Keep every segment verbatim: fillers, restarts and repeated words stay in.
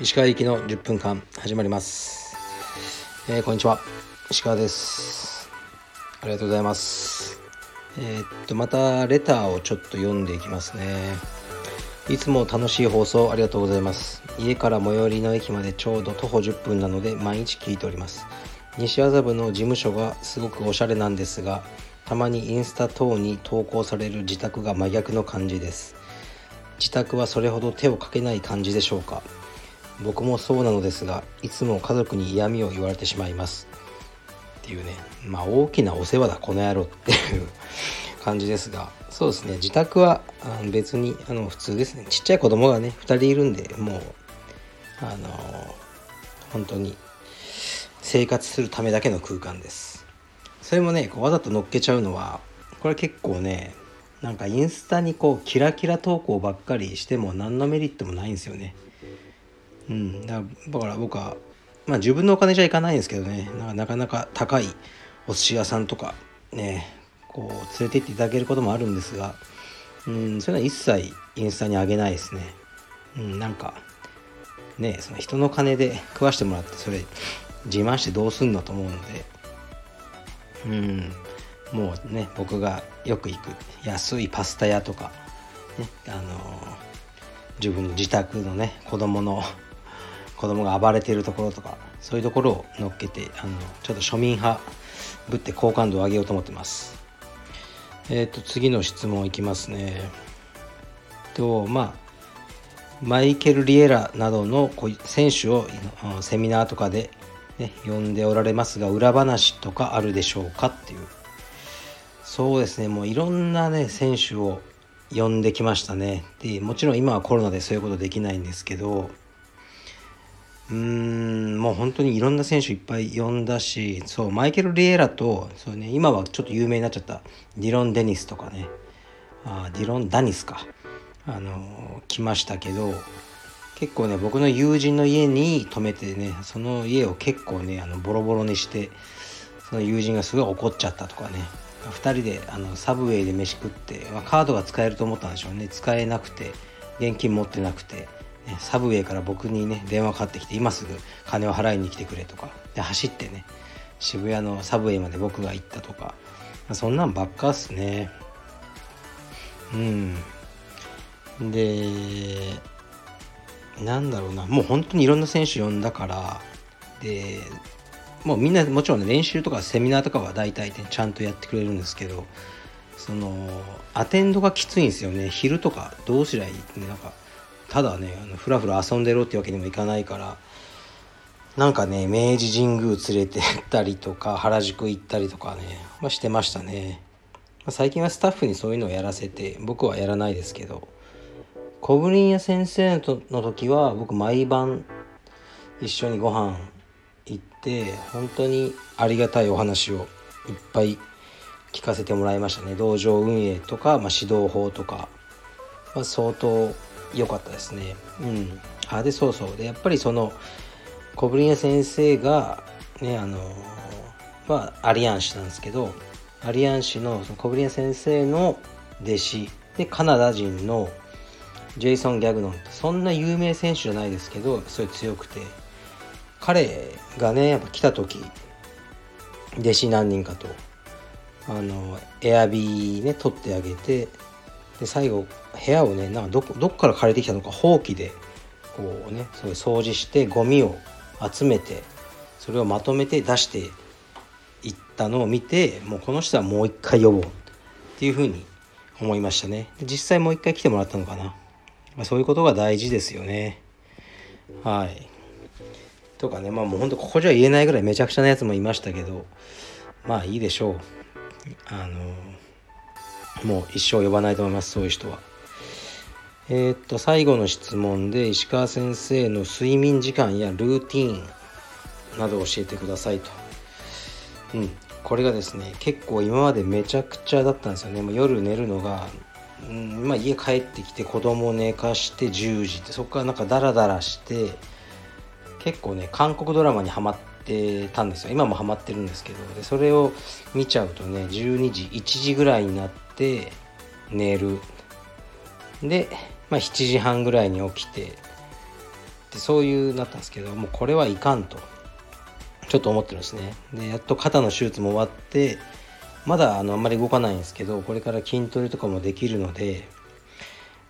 石川行きのじゅっぷんかん始まります、えー、こんにちは、石川です。ありがとうございます。えー、っとまたレターをちょっと読んでいきますね。いつも楽しい放送ありがとうございます。家から最寄りの駅までちょうど徒歩じゅっぷんなので毎日聞いております。西麻布の事務所がすごくおしゃれなんですが、たまにインスタ等に投稿される自宅が真逆の感じです。自宅はそれほど手をかけない感じでしょうか。僕もそうなのですが、いつも家族に嫌味を言われてしまいますっていうね、まあ大きなお世話だこの野郎っていう感じですが、そうですね、自宅はあの別にあの普通ですね。ちっちゃい子供がねふたりいるんで、もうあの本当に生活するためだけの空間です。それもね、こうわざと乗っけちゃうのは、これ結構ね、なんかインスタにこうキラキラ投稿ばっかりしても何のメリットもないんですよね。うん、だから僕は、まあ、自分のお金じゃいかないんですけどね、なんかなかなか高いお寿司屋さんとかね、こう連れて行っていただけることもあるんですが、うん、そういうのは一切インスタに上げないですね。うん、なんかね、その人の金で食わしてもらってそれ自慢してどうすんのと思うので、うん、もうね、僕がよく行く安いパスタ屋とか、ね、あのー、自分の自宅のね、子供の子供が暴れているところとか、そういうところを乗っけて、あのちょっと庶民派ぶって好感度を上げようと思ってます。えっと次の質問いきますね。とまあマイケル・リエラなどの選手をセミナーとかでね、呼んでおられますが、裏話とかあるでしょうかっていう。そうですね、もういろんなね選手を呼んできましたね。でもちろん今はコロナでそういうことできないんですけど、うーん、もう本当にいろんな選手いっぱい呼んだし、そうマイケル・リエラと、そうね、今はちょっと有名になっちゃったディロン・デニスとかね、あディロン・ダニスか、あのー、来ましたけど、結構ね、僕の友人の家に泊めてね、その家を結構ね、あのボロボロにして、その友人がすごい怒っちゃったとかね、ふたりであのサブウェイで飯食って、まあ、カードが使えると思ったんでしょうね。使えなくて、現金持ってなくて、ね、サブウェイから僕にね電話かかってきて、今すぐ金を払いに来てくれとかで、走ってね渋谷のサブウェイまで僕が行ったとか、まあ、そんなんばっかっすね。うんで、なんだろうな、もう本当にいろんな選手呼んだから、でもうみんなもちろん、ね、練習とかセミナーとかは大体、ね、ちゃんとやってくれるんですけど、そのアテンドがきついんですよね。昼とかどうすりゃいいって、なんかただね、あのフラフラ遊んでろってわけにもいかないから、なんかね、明治神宮連れてったりとか、原宿行ったりとかね、まあ、してましたね。まあ、最近はスタッフにそういうのをやらせて、僕はやらないですけど、小ぶりんや先生の時は僕毎晩一緒にご飯行って、本当にありがたいお話をいっぱい聞かせてもらいましたね。道場運営とか、まあ、指導法とか、まあ、相当良かったですね。うん、あでそうそうでやっぱりその小ぶりんや先生がね、あのまあアリアン氏なんですけど、アリアン氏の小ぶりんや先生の弟子でカナダ人のジェイソン・ギャグノンって、そんな有名選手じゃないですけど、すごい強くて、彼がねやっぱ来た時、弟子何人かとあのエアビーね取ってあげて、で最後部屋をね、なんか ど, どっから借りてきたのかほうきでこうね、すごい掃除してゴミを集めて、それをまとめて出していったのを見て、もうこの人はもう一回呼ぼうっていうふうに思いましたね。で実際もう一回来てもらったのかな。まあ、そういうことが大事ですよね。はい。とかね、まあもうほんとここじゃ言えないぐらいめちゃくちゃなやつもいましたけど、まあいいでしょう。あの、もう一生呼ばないと思います、そういう人は。えー、っと、最後の質問で、石川先生の睡眠時間やルーティーンなどを教えてくださいと。うん、これがですね、結構今までめちゃくちゃだったんですよね。もう夜寝るのが、うんまあ、家帰ってきて子供を寝かしてじゅうじって、そこからなんかダラダラして、結構ね韓国ドラマにハマってたんですよ。今もハマってるんですけど、でそれを見ちゃうとね、じゅうにじいちじぐらいになっって寝るで、まあ、しちじはんぐらいに起きてでそういうなったんですけど、もうこれはいかんとちょっと思ってるんですね。でやっと肩の手術も終わってまだあのあんまり動かないんですけど、これから筋トレとかもできるので、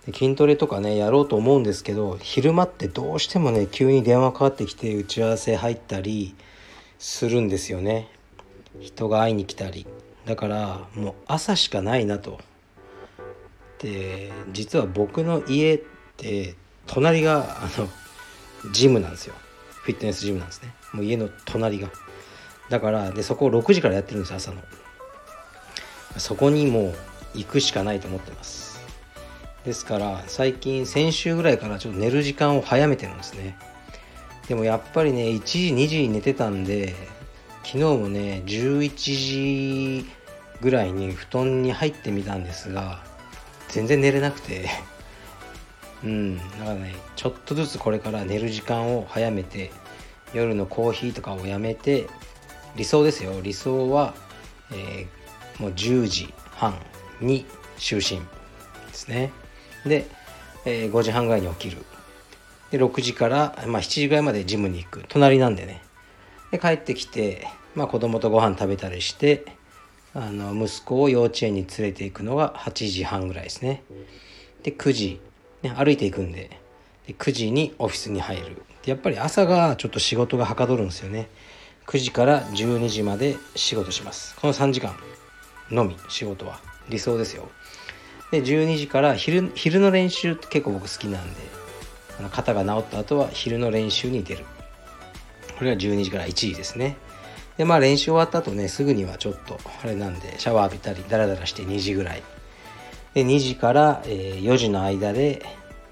で筋トレとかねやろうと思うんですけど、昼間ってどうしてもね急に電話かかってきて打ち合わせ入ったりするんですよね。人が会いに来たり、だからもう朝しかないなと。で実は僕の家って隣があのジムなんですよ。フィットネスジムなんですね。もう家の隣がだからでそこをろくじからやってるんですよ、朝の。そこにもう行くしかないと思ってます。ですから最近先週ぐらいからちょっと寝る時間を早めてるんですね。でもやっぱりねいちじにじに寝てたんで、昨日もねじゅういちじぐらいに布団に入ってみたんですが全然寝れなくてうんだからねちょっとずつこれから寝る時間を早めて、夜のコーヒーとかをやめて、理想ですよ、理想は、えー、もうじゅうじはんに就寝ですね。で、えー、ごじはんぐらいに起きる。でろくじから、まあ、しちじぐらいまでジムに行く、隣なんでね。で帰ってきて、まあ、子供とご飯食べたりして、あの息子を幼稚園に連れて行くのがはちじはんぐらいですね。でくじ、ね、歩いていくん で, でくじにオフィスに入る。でやっぱり朝がちょっと仕事がはかどるんですよね。くじからじゅうにじまで仕事します。このさんじかんのみ仕事は理想ですよ。でじゅうにじから 昼, 昼の練習って結構僕好きなんで、あの肩が治った後は昼の練習に出る。これがじゅうにじからいちじですね。でまあ練習終わった後ねすぐにはちょっとあれなんでシャワー浴びたりダラダラしてにじぐらいで、にじからよじの間で、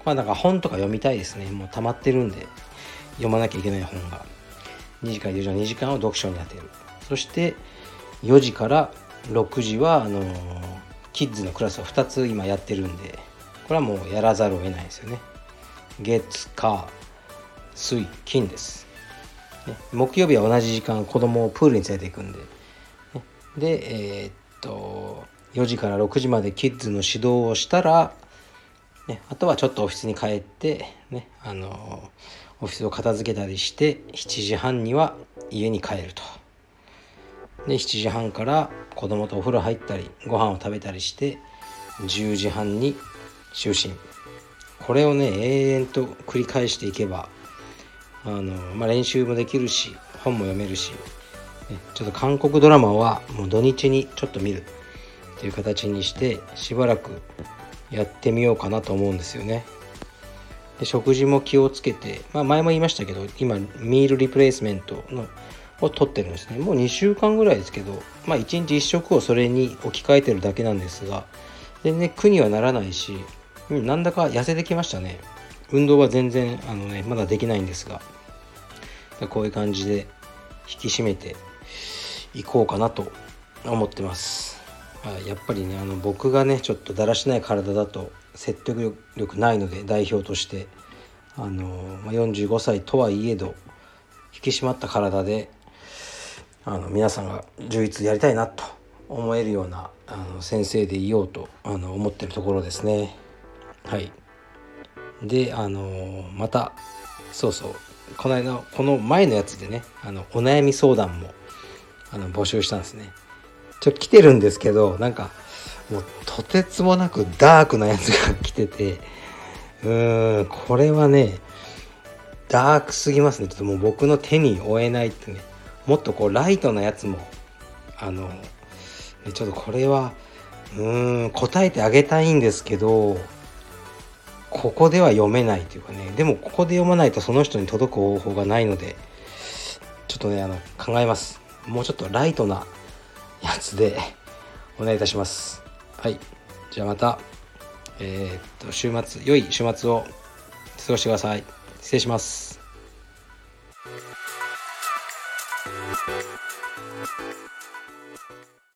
まあ、なんか本とか読みたいですね。もう溜まってるんで読まなきゃいけない本が、にじからよじのにじかんを読書に当てる。そしてよじからろくじはあのキッズのクラスをふたつ今やってるんで、これはもうやらざるを得ないですよね。月火水金です。木曜日は同じ時間子供をプールに連れて行くんで、でえー、っとよじからろくじまでキッズの指導をしたら、ね、あとはちょっとオフィスに帰って、ね、あのオフィスを片付けたりしてしちじはんには家に帰ると。でしちじはんから子供とお風呂入ったりご飯を食べたりしてじゅうじはんに就寝。これをね永遠と繰り返していけばあの、まあ、練習もできるし本も読めるし、ちょっと韓国ドラマはもう土日にちょっと見るっていう形にしてしばらくやってみようかなと思うんですよね。で食事も気をつけて、まあ、前も言いましたけど今ミールリプレイスメントのを取ってるんですね。もうにしゅうかんぐらいですけど、まあ、いちにちいっしょくをそれに置き換えてるだけなんですが、全然苦にはならないし、うん、なんだか痩せてきましたね。運動は全然あの、ね、まだできないんですが、こういう感じで引き締めていこうかなと思ってます。やっぱりねあの僕がねちょっとだらしない体だと説得力ないので、代表としてあのよんじゅうごさいとはいえど引き締まった体であの皆さんが充実やりたいなと思えるようなあの先生でいようとあの思ってるところですね。はいであのまたそうそうこの間この前のやつでねあのお悩み相談もあの募集したんですね。ちょっと来てるんですけど、なんかもうとてつもなくダークなやつが来てて、うーんこれはねダークすぎますね。ちょっともう僕の手に負えないってね、もっとこうライトなやつもあのちょっとこれはうーん答えてあげたいんですけど、ここでは読めないというかね、でもここで読まないとその人に届く方法がないので、ちょっとねあの考えます。もうちょっとライトなやつでお願いいたします。はいじゃあまたえー、っと週末良い週末を過ごしてください。失礼します。